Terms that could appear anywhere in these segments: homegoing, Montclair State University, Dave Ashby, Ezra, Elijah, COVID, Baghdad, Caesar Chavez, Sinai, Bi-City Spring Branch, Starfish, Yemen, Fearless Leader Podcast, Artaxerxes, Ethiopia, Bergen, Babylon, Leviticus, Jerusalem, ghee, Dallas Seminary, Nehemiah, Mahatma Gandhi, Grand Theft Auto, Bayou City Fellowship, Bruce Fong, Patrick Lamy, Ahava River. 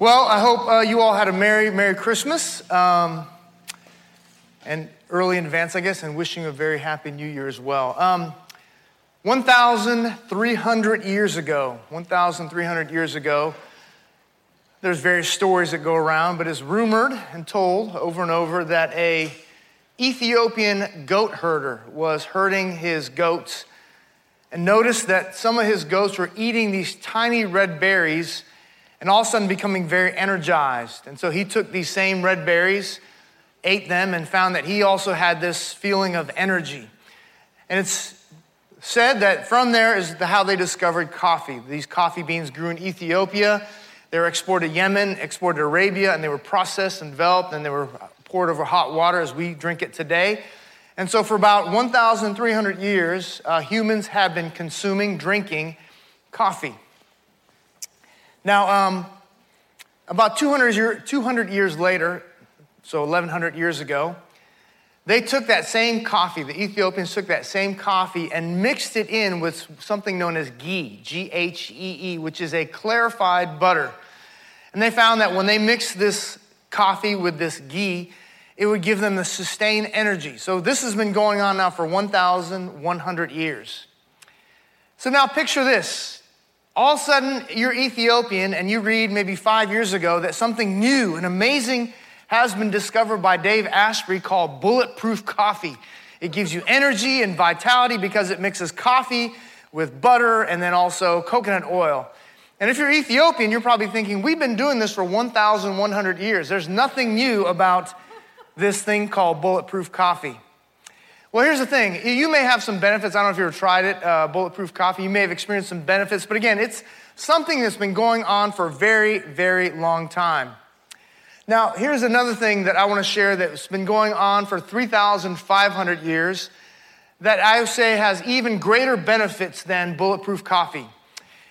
Well, I hope you all had a Merry Christmas, and early in advance, I guess, and wishing you a very happy New Year as well. 1,300 years ago, there's various stories that go around, but it's rumored and told over and over that a Ethiopian goat herder was herding his goats and noticed that some of his goats were eating these tiny red berries and all of a sudden becoming very energized. And so he took these same red berries, ate them, and found that he also had this feeling of energy. And it's said that from there is how they discovered coffee. These coffee beans grew in Ethiopia. They were exported to Yemen, exported to Arabia, and they were processed and developed, and they were poured over hot water as we drink it today. And so for about 1,300 years, humans have been consuming, drinking coffee. Now, about 200 years later, so 1,100 years ago, they took that same coffee, the Ethiopians took that same coffee and mixed it in with something known as ghee, G-H-E-E, which is a clarified butter. And they found that when they mixed this coffee with this ghee, it would give them the sustained energy. So this has been going on now for 1,100 years. So now picture this. All of a sudden, you're Ethiopian and you read maybe 5 years ago that something new and amazing has been discovered by Dave Ashby called Bulletproof Coffee. It gives you energy and vitality because it mixes coffee with butter and then also coconut oil. And if you're Ethiopian, you're probably thinking, we've been doing this for 1,100 years. There's nothing new about this thing called Bulletproof Coffee. Well, here's the thing. You may have some benefits. I don't know if you've ever tried it, Bulletproof Coffee. You may have experienced some benefits. But again, it's something that's been going on for a very, very long time. Now, here's another thing that I want to share that's been going on for 3,500 years that I would say has even greater benefits than Bulletproof Coffee.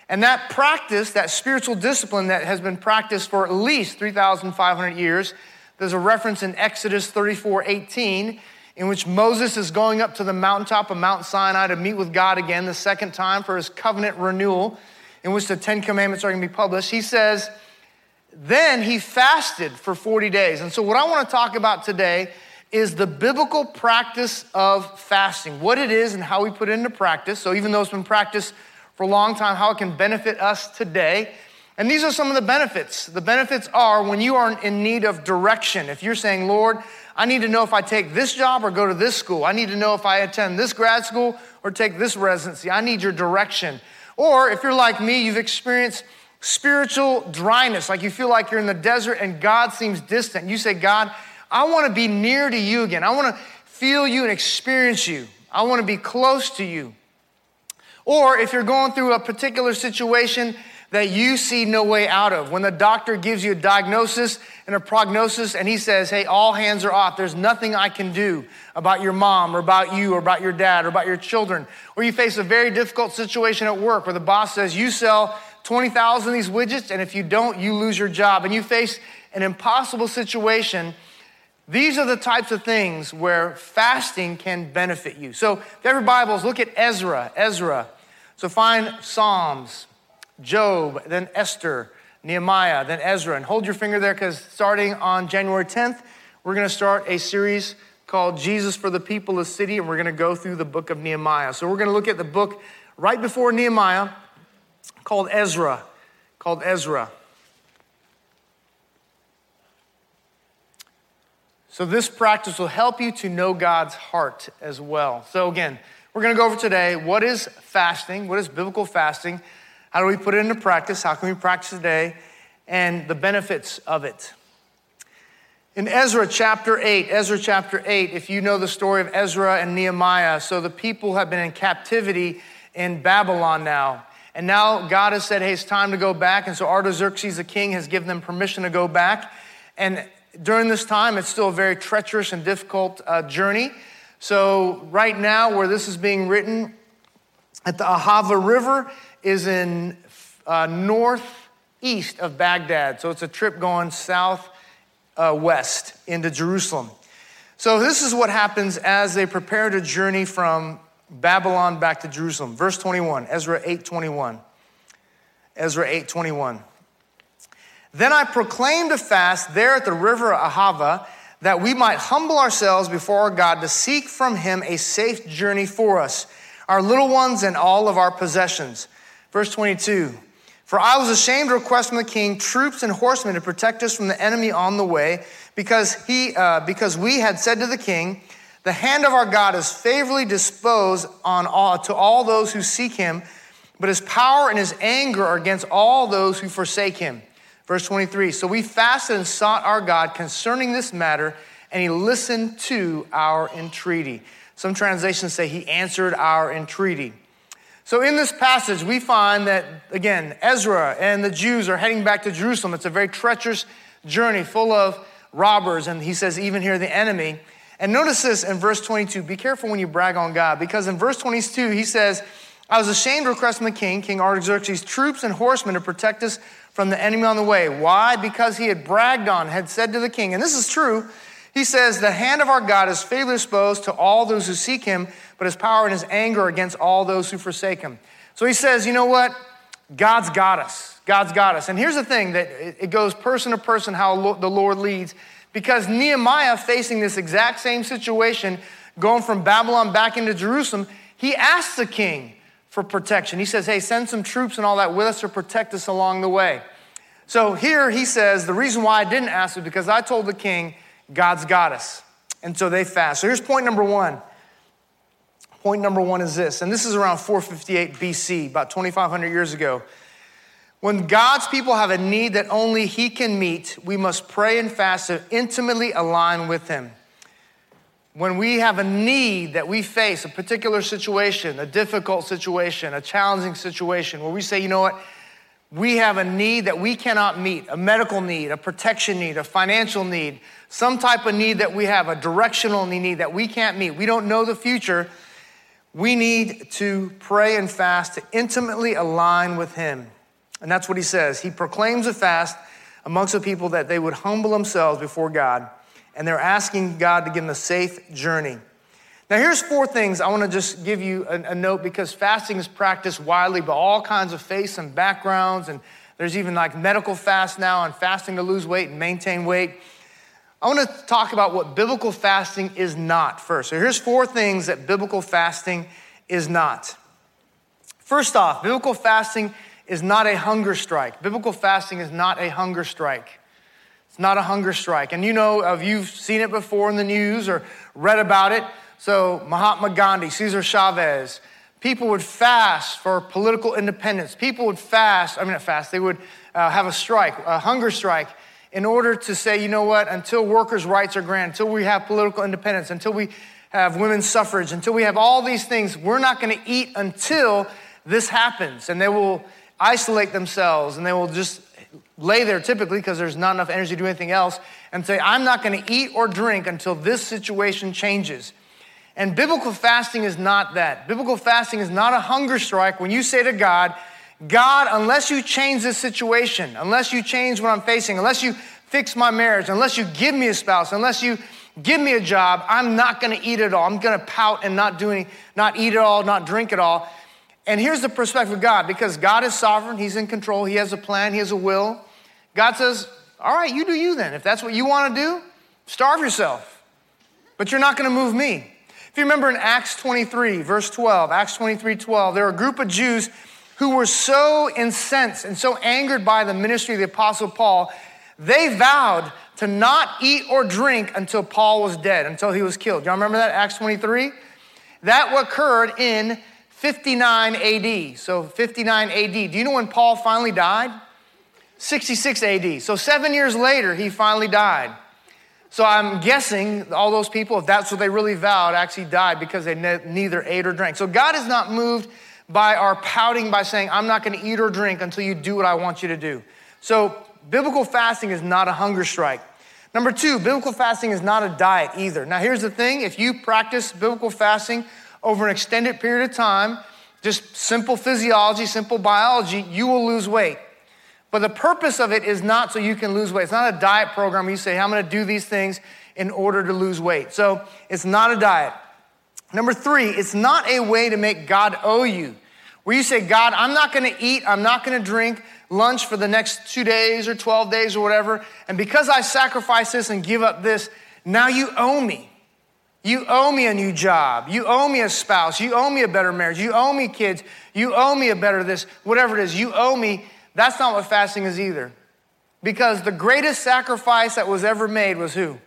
And that practice, that spiritual discipline that has been practiced for at least 3,500 years, there's a reference in Exodus 34:18 in which Moses is going up to the mountaintop of Mount Sinai to meet with God again the second time for his covenant renewal in which the Ten Commandments are going to be published. He says, then he fasted for 40 days. And so what I want to talk about today is the biblical practice of fasting, what it is and how we put it into practice. So even though it's been practiced for a long time, how it can benefit us today. And these are some of the benefits. The benefits are when you are in need of direction. If you're saying, Lord, I need to know if I take this job or go to this school. I need to know if I attend this grad school or take this residency. I need your direction. Or if you're like me, you've experienced spiritual dryness, like you feel like you're in the desert and God seems distant. You say, God, I want to be near to you again. I want to feel you and experience you. I want to be close to you. Or if you're going through a particular situation that you see no way out of, when the doctor gives you a diagnosis and a prognosis and he says, hey, all hands are off. There's nothing I can do about your mom or about you or about your dad or about your children. Or you face a very difficult situation at work where the boss says, you sell 20,000 of these widgets, and if you don't, you lose your job, and you face an impossible situation. These are the types of things where fasting can benefit you. So if you have your Bibles, look at Ezra. So find Psalms, Job, then Esther, Nehemiah, then Ezra, and hold your finger there because starting on January 10th, we're going to start a series called Jesus for the People of the City, and we're going to go through the book of Nehemiah. So we're going to look at the book right before Nehemiah, called Ezra. So this practice will help you to know God's heart as well. So again, we're going to go over today, what is fasting? What is biblical fasting? How do we put it into practice? How can we practice today? And the benefits of it. In Ezra chapter 8, if you know the story of Ezra and Nehemiah, so the people have been in captivity in Babylon now. And now God has said, hey, it's time to go back. And so Artaxerxes, the king, has given them permission to go back. And during this time, it's still a very treacherous and difficult journey. So right now where this is being written, at the Ahava River is in northeast of Baghdad. So it's a trip going southwest into Jerusalem. So this is what happens as they prepare to journey from Babylon back to Jerusalem. Verse 21, Ezra 8:21. Then I proclaimed a fast there at the river Ahava, that we might humble ourselves before our God to seek from him a safe journey for us, our little ones and all of our possessions. Verse 22, for I was ashamed to request from the king troops and horsemen to protect us from the enemy on the way, because we had said to the king, the hand of our God is favorably disposed to all those who seek him, but his power and his anger are against all those who forsake him. Verse 23, so we fasted and sought our God concerning this matter, and he listened to our entreaty. Some translations say he answered our entreaty. So in this passage, we find that, again, Ezra and the Jews are heading back to Jerusalem. It's a very treacherous journey full of robbers, and he says even here the enemy. And notice this in verse 22. Be careful when you brag on God, because in verse 22, he says, I was ashamed to request from the king, King Artaxerxes, troops and horsemen to protect us from the enemy on the way. Why? Because he had bragged on, had said to the king, and this is true, he says, the hand of our God is favorably disposed to all those who seek him, but his power and his anger are against all those who forsake him. So he says, you know what? God's got us. God's got us. And here's the thing, that it goes person to person how the Lord leads, because Nehemiah, facing this exact same situation, going from Babylon back into Jerusalem, he asked the king for protection. He says, hey, send some troops and all that with us to protect us along the way. So here he says, the reason why I didn't ask is because I told the king, God's got us. And so they fast. So here's point number one. Point number one is this, and this is around 458 BC, about 2,500 years ago. When God's people have a need that only he can meet, we must pray and fast to intimately align with him. When we have a need that we face, a particular situation, a difficult situation, a challenging situation, where we say, you know what, we have a need that we cannot meet, a medical need, a protection need, a financial need, some type of need that we have, a directional need that we can't meet. We don't know the future. We need to pray and fast to intimately align with him. And that's what he says. He proclaims a fast amongst the people that they would humble themselves before God. And they're asking God to give them a safe journey. Now, here's four things. I want to just give you a note, because fasting is practiced widely by all kinds of faiths and backgrounds, and there's even like medical fast now and fasting to lose weight and maintain weight. I want to talk about what biblical fasting is not first. So here's four things that biblical fasting is not. First off, biblical fasting is not a hunger strike. Biblical fasting is not a hunger strike. Not a hunger strike. And you know, if you've seen it before in the news or read about it, so Mahatma Gandhi, Caesar Chavez, people would fast for political independence. People would have a strike, a hunger strike, in order to say, you know what, until workers' rights are granted, until we have political independence, until we have women's suffrage, until we have all these things, we're not gonna eat until this happens. And they will isolate themselves, and they will just lay there typically, because there's not enough energy to do anything else, and say, I'm not going to eat or drink until this situation changes. And biblical fasting is not that. Biblical fasting is not a hunger strike when you say to God, God, unless you change this situation, unless you change what I'm facing, unless you fix my marriage, unless you give me a spouse, unless you give me a job, I'm not going to eat at all. I'm going to pout and not eat at all, not drink at all. And here's the perspective of God, because God is sovereign. He's in control. He has a plan. He has a will. God says, all right, you do you then. If that's what you want to do, starve yourself. But you're not going to move me. If you remember in Acts 23, verse 12, there were a group of Jews who were so incensed and so angered by the ministry of the Apostle Paul, they vowed to not eat or drink until Paul was dead, until he was killed. Y'all remember that, Acts 23? That occurred in 59 AD. So 59 AD. Do you know when Paul finally died? 66 AD. So 7 years later, he finally died. So I'm guessing all those people, if that's what they really vowed, actually died because they neither ate or drank. So God is not moved by our pouting by saying, I'm not going to eat or drink until you do what I want you to do. So biblical fasting is not a hunger strike. Number two, biblical fasting is not a diet either. Now here's the thing. If you practice biblical fasting over an extended period of time, just simple physiology, simple biology, you will lose weight. But the purpose of it is not so you can lose weight. It's not a diet program where you say, I'm gonna do these things in order to lose weight. So it's not a diet. Number three, it's not a way to make God owe you where you say, God, I'm not going to eat, I'm not going to drink lunch for the next 2 days or 12 days or whatever, and because I sacrifice this and give up this, now you owe me. You owe me a new job. You owe me a spouse. You owe me a better marriage. You owe me kids. You owe me a better this, whatever it is. You owe me. That's not what fasting is either. Because the greatest sacrifice that was ever made was who?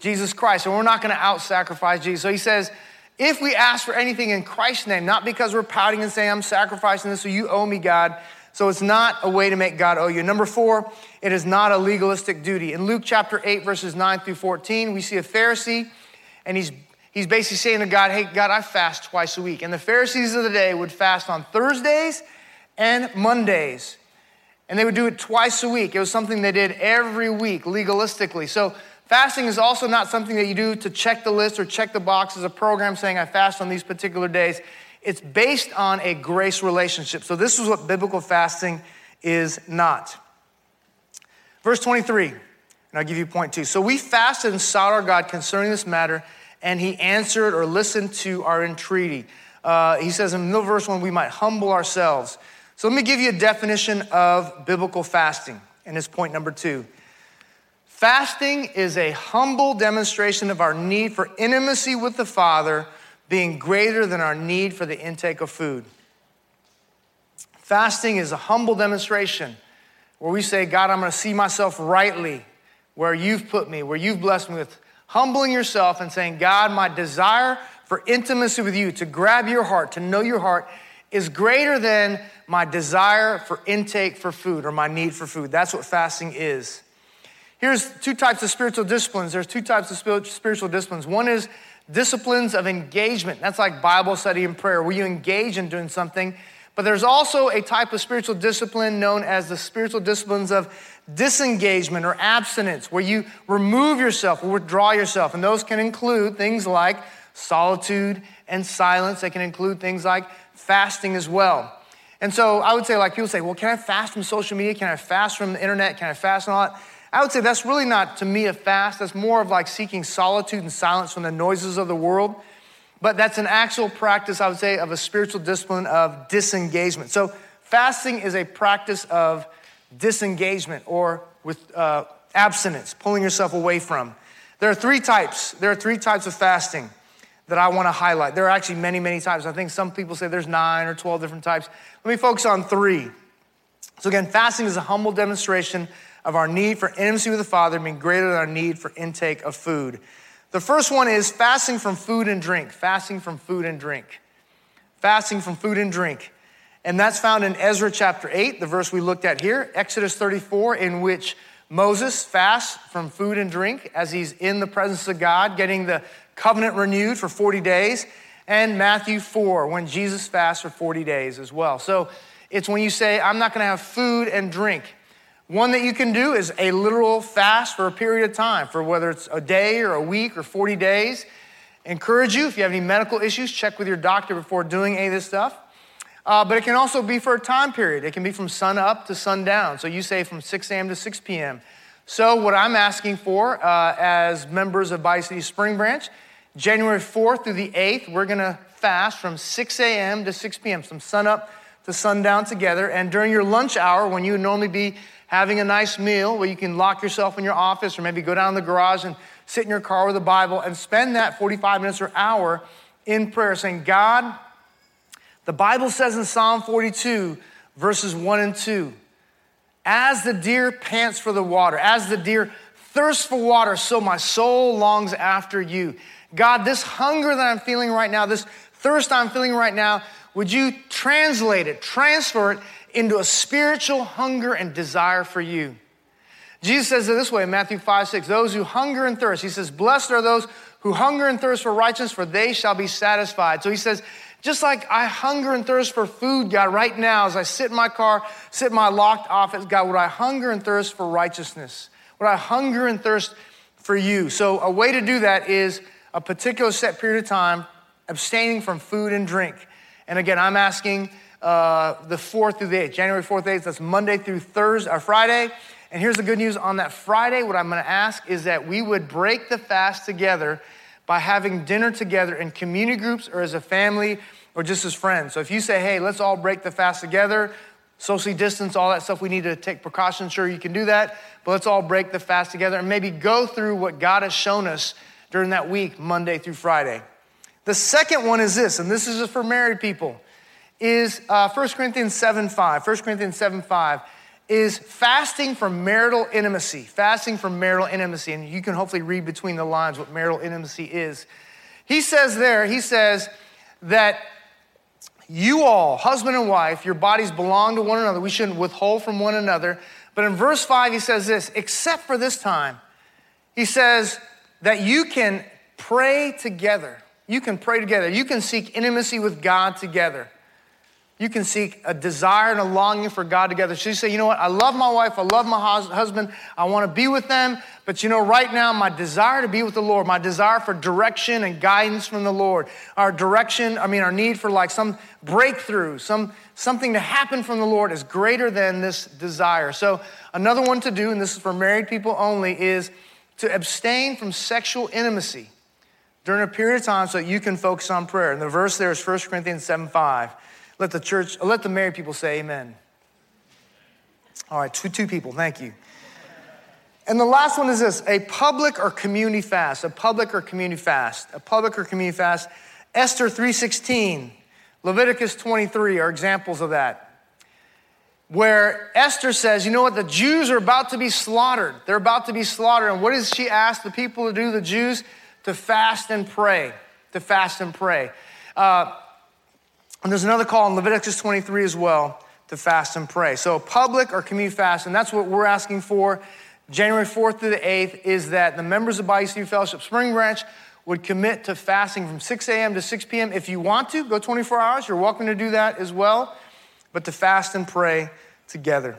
Jesus Christ. And we're not going to out-sacrifice Jesus. So he says, if we ask for anything in Christ's name, not because we're pouting and saying, I'm sacrificing this, so you owe me, God. So it's not a way to make God owe you. Number four, it is not a legalistic duty. In Luke chapter 8, verses 9 through 14, we see a Pharisee, and he's basically saying to God, hey, God, I fast twice a week. And the Pharisees of the day would fast on Thursdays and Mondays. And they would do it twice a week. It was something they did every week, legalistically. So fasting is also not something that you do to check the list or check the box as a program saying I fast on these particular days. It's based on a grace relationship. So this is what biblical fasting is not. Verse 23, and I'll give you point two. So we fasted and sought our God concerning this matter, and he answered or listened to our entreaty. He says in verse 1, we might humble ourselves. So let me give you a definition of biblical fasting, and it's point number two. Fasting is a humble demonstration of our need for intimacy with the Father being greater than our need for the intake of food. Fasting is a humble demonstration where we say, God, I'm going to see myself rightly where you've put me, where you've blessed me with. Humbling yourself and saying, God, my desire for intimacy with you, to grab your heart, to know your heart, is greater than my desire for intake for food or my need for food. That's what fasting is. Here's two types of spiritual disciplines. There's two types of spiritual disciplines. One is disciplines of engagement. That's like Bible study and prayer, where you engage in doing something. But there's also a type of spiritual discipline known as the spiritual disciplines of disengagement or abstinence, where you remove yourself or withdraw yourself. And those can include things like solitude and silence. They can include things like fasting as well. And so I would say, like, people say, well, can I fast from social media? Can I fast from the internet? Can I fast from all that? I would say that's really not, to me, a fast. That's more of like seeking solitude and silence from the noises of the world. But that's an actual practice, I would say, of a spiritual discipline of disengagement. So fasting is a practice of disengagement or with abstinence, pulling yourself away from. There are three types. There are three types of fasting that I want to highlight. There are actually many, many types. I think some people say there's 9 or 12 different types. Let me focus on three. So again, fasting is a humble demonstration of our need for intimacy with the Father being greater than our need for intake of food. The first one is fasting from food and drink. Fasting from food and drink. Fasting from food and drink. And that's found in Ezra chapter 8, the verse we looked at here, Exodus 34, in which Moses fasts from food and drink as he's in the presence of God, getting the covenant renewed for 40 days. And Matthew 4, when Jesus fasts for 40 days as well. So it's when you say, I'm not going to have food and drink. One that you can do is a literal fast for a period of time, for whether it's a day or a week or 40 days. I encourage you, if you have any medical issues, check with your doctor before doing any of this stuff. But it can also be for a time period. It can be from sun up to sundown. So you say from 6 a.m. to 6 p.m. So what I'm asking for as members of Bi-City Spring Branch, January 4th through the 8th, we're going to fast from 6 a.m. to 6 p.m., from sun up to sundown together. And during your lunch hour, when you would normally be having a nice meal where you can lock yourself in your office or maybe go down in the garage and sit in your car with a Bible and spend that 45 minutes or hour in prayer saying, God, the Bible says in Psalm 42, verses 1 and 2, as the deer pants for the water, as the deer thirsts for water, so my soul longs after you. God, this hunger that I'm feeling right now, this thirst I'm feeling right now, would you translate it, transfer it into a spiritual hunger and desire for you? Jesus says it this way in Matthew 5:6, those who hunger and thirst. He says, blessed are those who hunger and thirst for righteousness, for they shall be satisfied. So he says, just like I hunger and thirst for food, God, right now, as I sit in my car, sit in my locked office, God, would I hunger and thirst for righteousness? Would I hunger and thirst for you? So a way to do that is a particular set period of time, abstaining from food and drink. And again, I'm asking the 4th through the 8th, January 4th, 8th, that's Monday through Thursday, or Friday. And here's the good news on that Friday. What I'm going to ask is that we would break the fast together by having dinner together in community groups or as a family or just as friends. So if you say, hey, let's all break the fast together, socially distance, all that stuff, we need to take precautions. Sure, you can do that, but let's all break the fast together and maybe go through what God has shown us during that week, Monday through Friday. The second one is this, and this is for married people, is 1 Corinthians 7:5. 1 Corinthians 7:5 is fasting from marital intimacy. Fasting from marital intimacy. And you can hopefully read between the lines what marital intimacy is. He says there, he says that you all, husband and wife, your bodies belong to one another. We shouldn't withhold from one another. But in verse 5, he says this, except for this time, he says that you can pray together. You can pray together. You can seek intimacy with God together. You can seek a desire and a longing for God together. So you say, you know what? I love my wife. I love my husband. I want to be with them. But you know, right now, my desire to be with the Lord, my desire for direction and guidance from the Lord, our need for like some breakthrough, something to happen from the Lord is greater than this desire. So another one to do, and this is for married people only, is to abstain from sexual intimacy during a period of time so that you can focus on prayer. And the verse there is 1 Corinthians 7:5. Let the married people say amen. All right, two people, thank you. And the last one is this, a public or community fast, a public or community fast, a public or community fast. Esther 3:16, Leviticus 23 are examples of that, where Esther says, you know what, the Jews are about to be slaughtered. They're about to be slaughtered. And what does she ask the people to do, the Jews? To fast and pray, to fast and pray. And there's another call in Leviticus 23 as well to fast and pray. So public or community fast, and that's what we're asking for. January 4th through the 8th is that the members of Bayou City Fellowship Spring Branch would commit to fasting from 6 a.m. to 6 p.m. If you want to, go 24 hours. You're welcome to do that as well, but to fast and pray together.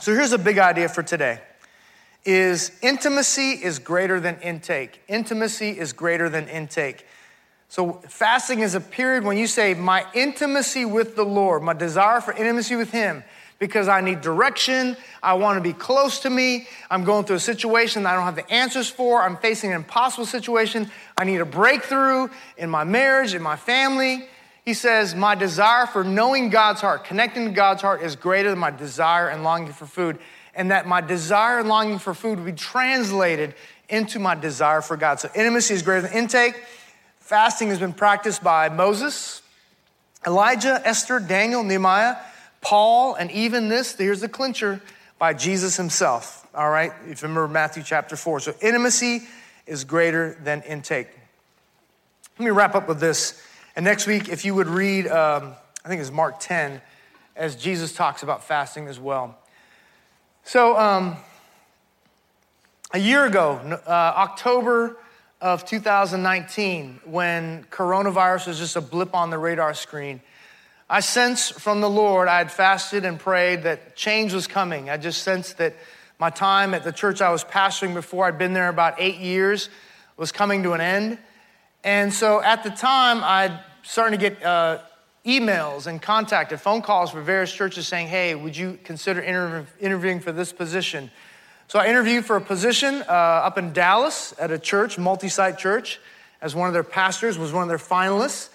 So here's a big idea for today, is intimacy is greater than intake. Intimacy is greater than intake. So fasting is a period when you say, my intimacy with the Lord, my desire for intimacy with him, because I need direction, I want to be close to me, I'm going through a situation that I don't have the answers for, I'm facing an impossible situation, I need a breakthrough in my marriage, in my family. He says, my desire for knowing God's heart, connecting to God's heart is greater than my desire and longing for food, and that my desire and longing for food will be translated into my desire for God. So intimacy is greater than intake. Fasting has been practiced by Moses, Elijah, Esther, Daniel, Nehemiah, Paul, and even this, here's the clincher, by Jesus himself. All right, if you remember Matthew chapter 4. So intimacy is greater than intake. Let me wrap up with this. And next week, if you would read, I think it's Mark 10, as Jesus talks about fasting as well. So a year ago, October of 2019, when coronavirus was just a blip on the radar screen, I sensed from the Lord, I had fasted and prayed that change was coming. I just sensed that my time at the church I was pastoring before, I'd been there about 8 years, was coming to an end. And so at the time, I'd started to get emails and contacted, phone calls from various churches saying, hey, would you consider interviewing for this position? So I interviewed for a position up in Dallas at a church, multi-site church, as one of their pastors, was one of their finalists.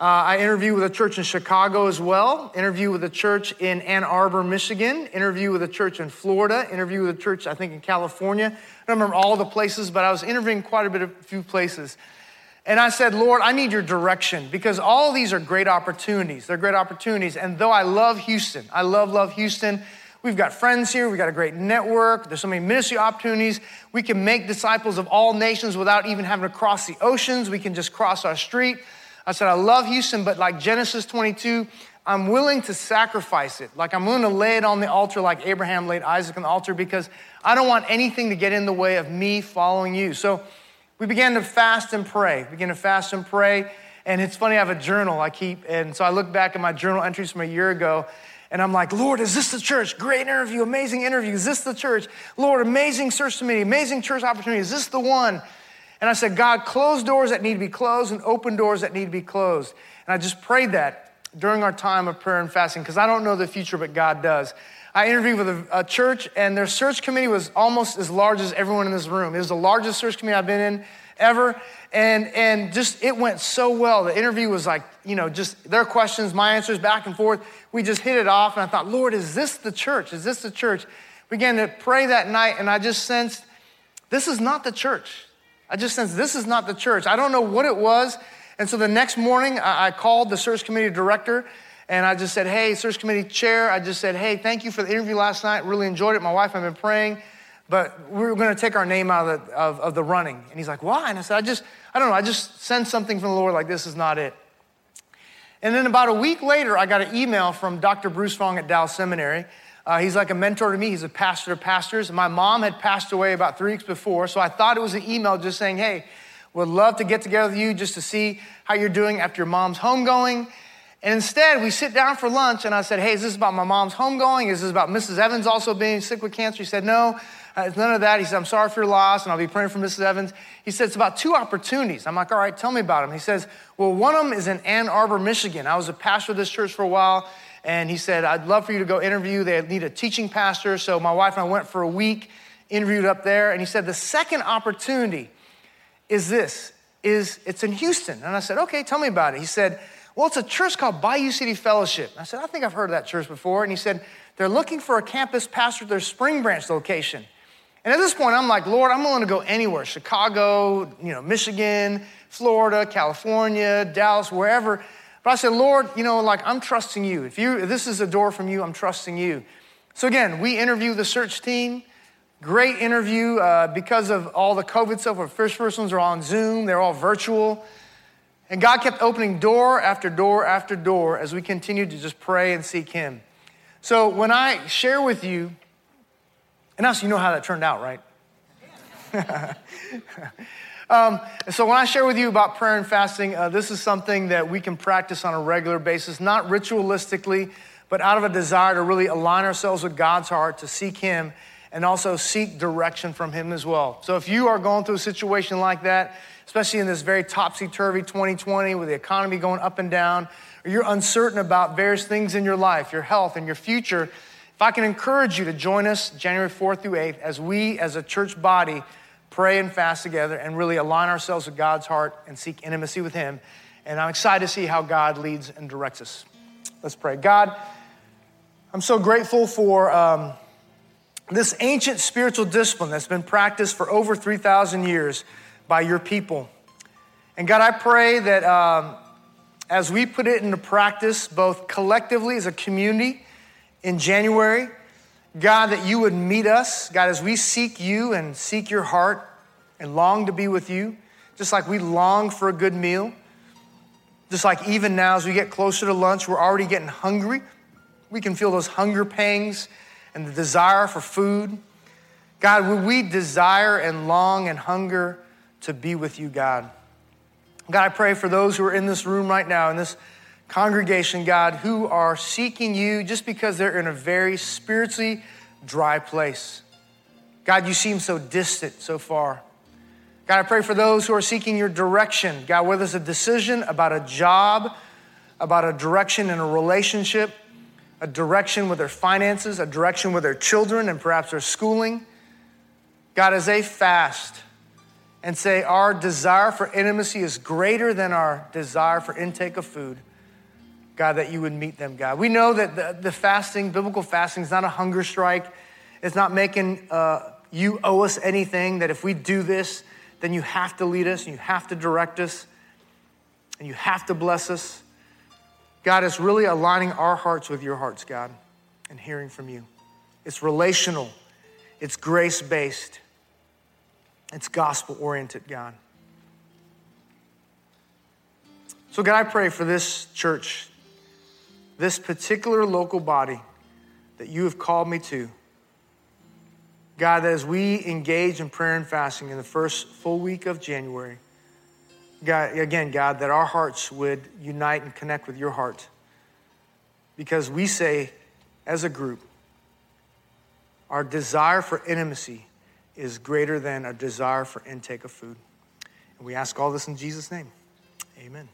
I interviewed with a church in Chicago as well, interviewed with a church in Ann Arbor, Michigan, interviewed with a church in Florida, interviewed with a church, I think, in California. I don't remember all the places, but I was interviewing quite a few places. And I said, Lord, I need your direction, because all these are great opportunities. They're great opportunities. And though I love Houston, I love Houston, we've got friends here. We've got a great network. There's so many ministry opportunities. We can make disciples of all nations without even having to cross the oceans. We can just cross our street. I said, I love Houston, but like Genesis 22, I'm willing to sacrifice it. Like I'm willing to lay it on the altar like Abraham laid Isaac on the altar, because I don't want anything to get in the way of me following you. So we began to fast and pray. And it's funny, I have a journal I keep. And so I look back at my journal entries from a year ago, and I'm like, Lord, is this the church? Great interview, amazing interview. Is this the church? Lord, amazing search committee, amazing church opportunity. Is this the one? And I said, God, close doors that need to be closed and open doors that need to be closed. And I just prayed that during our time of prayer and fasting, because I don't know the future, but God does. I interviewed with a church, and their search committee was almost as large as everyone in this room. It was the largest search committee I've been in ever. And just, it went so well. The interview was like, you know, just their questions, my answers, back and forth. We just hit it off. And I thought, Lord, is this the church? Is this the church? We began to pray that night. And I just sensed, this is not the church. I just sensed this is not the church. I don't know what it was. And so the next morning, I called the search committee director. And I just said, hey, search committee chair. I just said, hey, thank you for the interview last night. Really enjoyed it. My wife and I have been praying, but we're going to take our name out of the running. And he's like, why? And I said, I don't know. I just sensed something from the Lord, like this is not it. And then about a week later, I got an email from Dr. Bruce Fong at Dallas Seminary. He's like a mentor to me. He's a pastor of pastors. My mom had passed away about 3 weeks before. So I thought it was an email just saying, hey, would love to get together with you just to see how you're doing after your mom's homegoing. And instead, we sit down for lunch, and I said, hey, is this about my mom's homegoing? Is this about Mrs. Evans also being sick with cancer? He said, no, it's none of that. He said, I'm sorry for your loss, and I'll be praying for Mrs. Evans. He said, it's about two opportunities. I'm like, all right, tell me about them. He says, well, one of them is in Ann Arbor, Michigan. I was a pastor of this church for a while, and he said, I'd love for you to go interview. They need a teaching pastor, so my wife and I went for a week, interviewed up there, and he said, the second opportunity is this, is it's in Houston. And I said, okay, tell me about it. He said, well, it's a church called Bayou City Fellowship. And I said, I think I've heard of that church before. And he said, they're looking for a campus pastor at their Spring Branch location. And at this point, I'm like, Lord, I'm willing to go anywhere. Chicago, you know, Michigan, Florida, California, Dallas, wherever. But I said, Lord, you know, like, I'm trusting you. If this is a door from you, I'm trusting you. So again, we interview the search team. Great interview. Because of all the COVID stuff, our first ones are on Zoom. They're all virtual. And God kept opening door after door after door as we continued to just pray and seek him. So when I share with you, and also you know how that turned out, right? So when I share with you about prayer and fasting, this is something that we can practice on a regular basis, not ritualistically, but out of a desire to really align ourselves with God's heart, to seek him, and also seek direction from him as well. So if you are going through a situation like that, especially in this very topsy-turvy 2020 with the economy going up and down, or you're uncertain about various things in your life, your health and your future, if I can encourage you to join us January 4th through 8th as we as a church body pray and fast together and really align ourselves with God's heart and seek intimacy with him. And I'm excited to see how God leads and directs us. Let's pray. God, I'm so grateful for this ancient spiritual discipline that's been practiced for over 3,000 years by your people. And God, I pray that as we put it into practice, both collectively as a community in January, God, that you would meet us, God, as we seek you and seek your heart and long to be with you, just like we long for a good meal, just like even now as we get closer to lunch, we're already getting hungry. We can feel those hunger pangs and the desire for food. God, would we desire and long and hunger to be with you, God. God, I pray for those who are in this room right now, in this congregation, God, who are seeking you just because they're in a very spiritually dry place. God, you seem so distant, so far. God, I pray for those who are seeking your direction, God, whether it's a decision about a job, about a direction in a relationship, a direction with their finances, a direction with their children and perhaps their schooling. God, as they fast, and say our desire for intimacy is greater than our desire for intake of food, God, that you would meet them, God. We know that the fasting, biblical fasting, is not a hunger strike. It's not making you owe us anything, that if we do this, then you have to lead us, and you have to direct us, and you have to bless us. God, it's really aligning our hearts with your hearts, God, and hearing from you. It's relational. It's grace-based. It's gospel-oriented, God. So God, I pray for this church, this particular local body that you have called me to. God, that as we engage in prayer and fasting in the first full week of January, God, again, God, that our hearts would unite and connect with your heart, because we say, as a group, our desire for intimacy is greater than a desire for intake of food. And we ask all this in Jesus' name. Amen.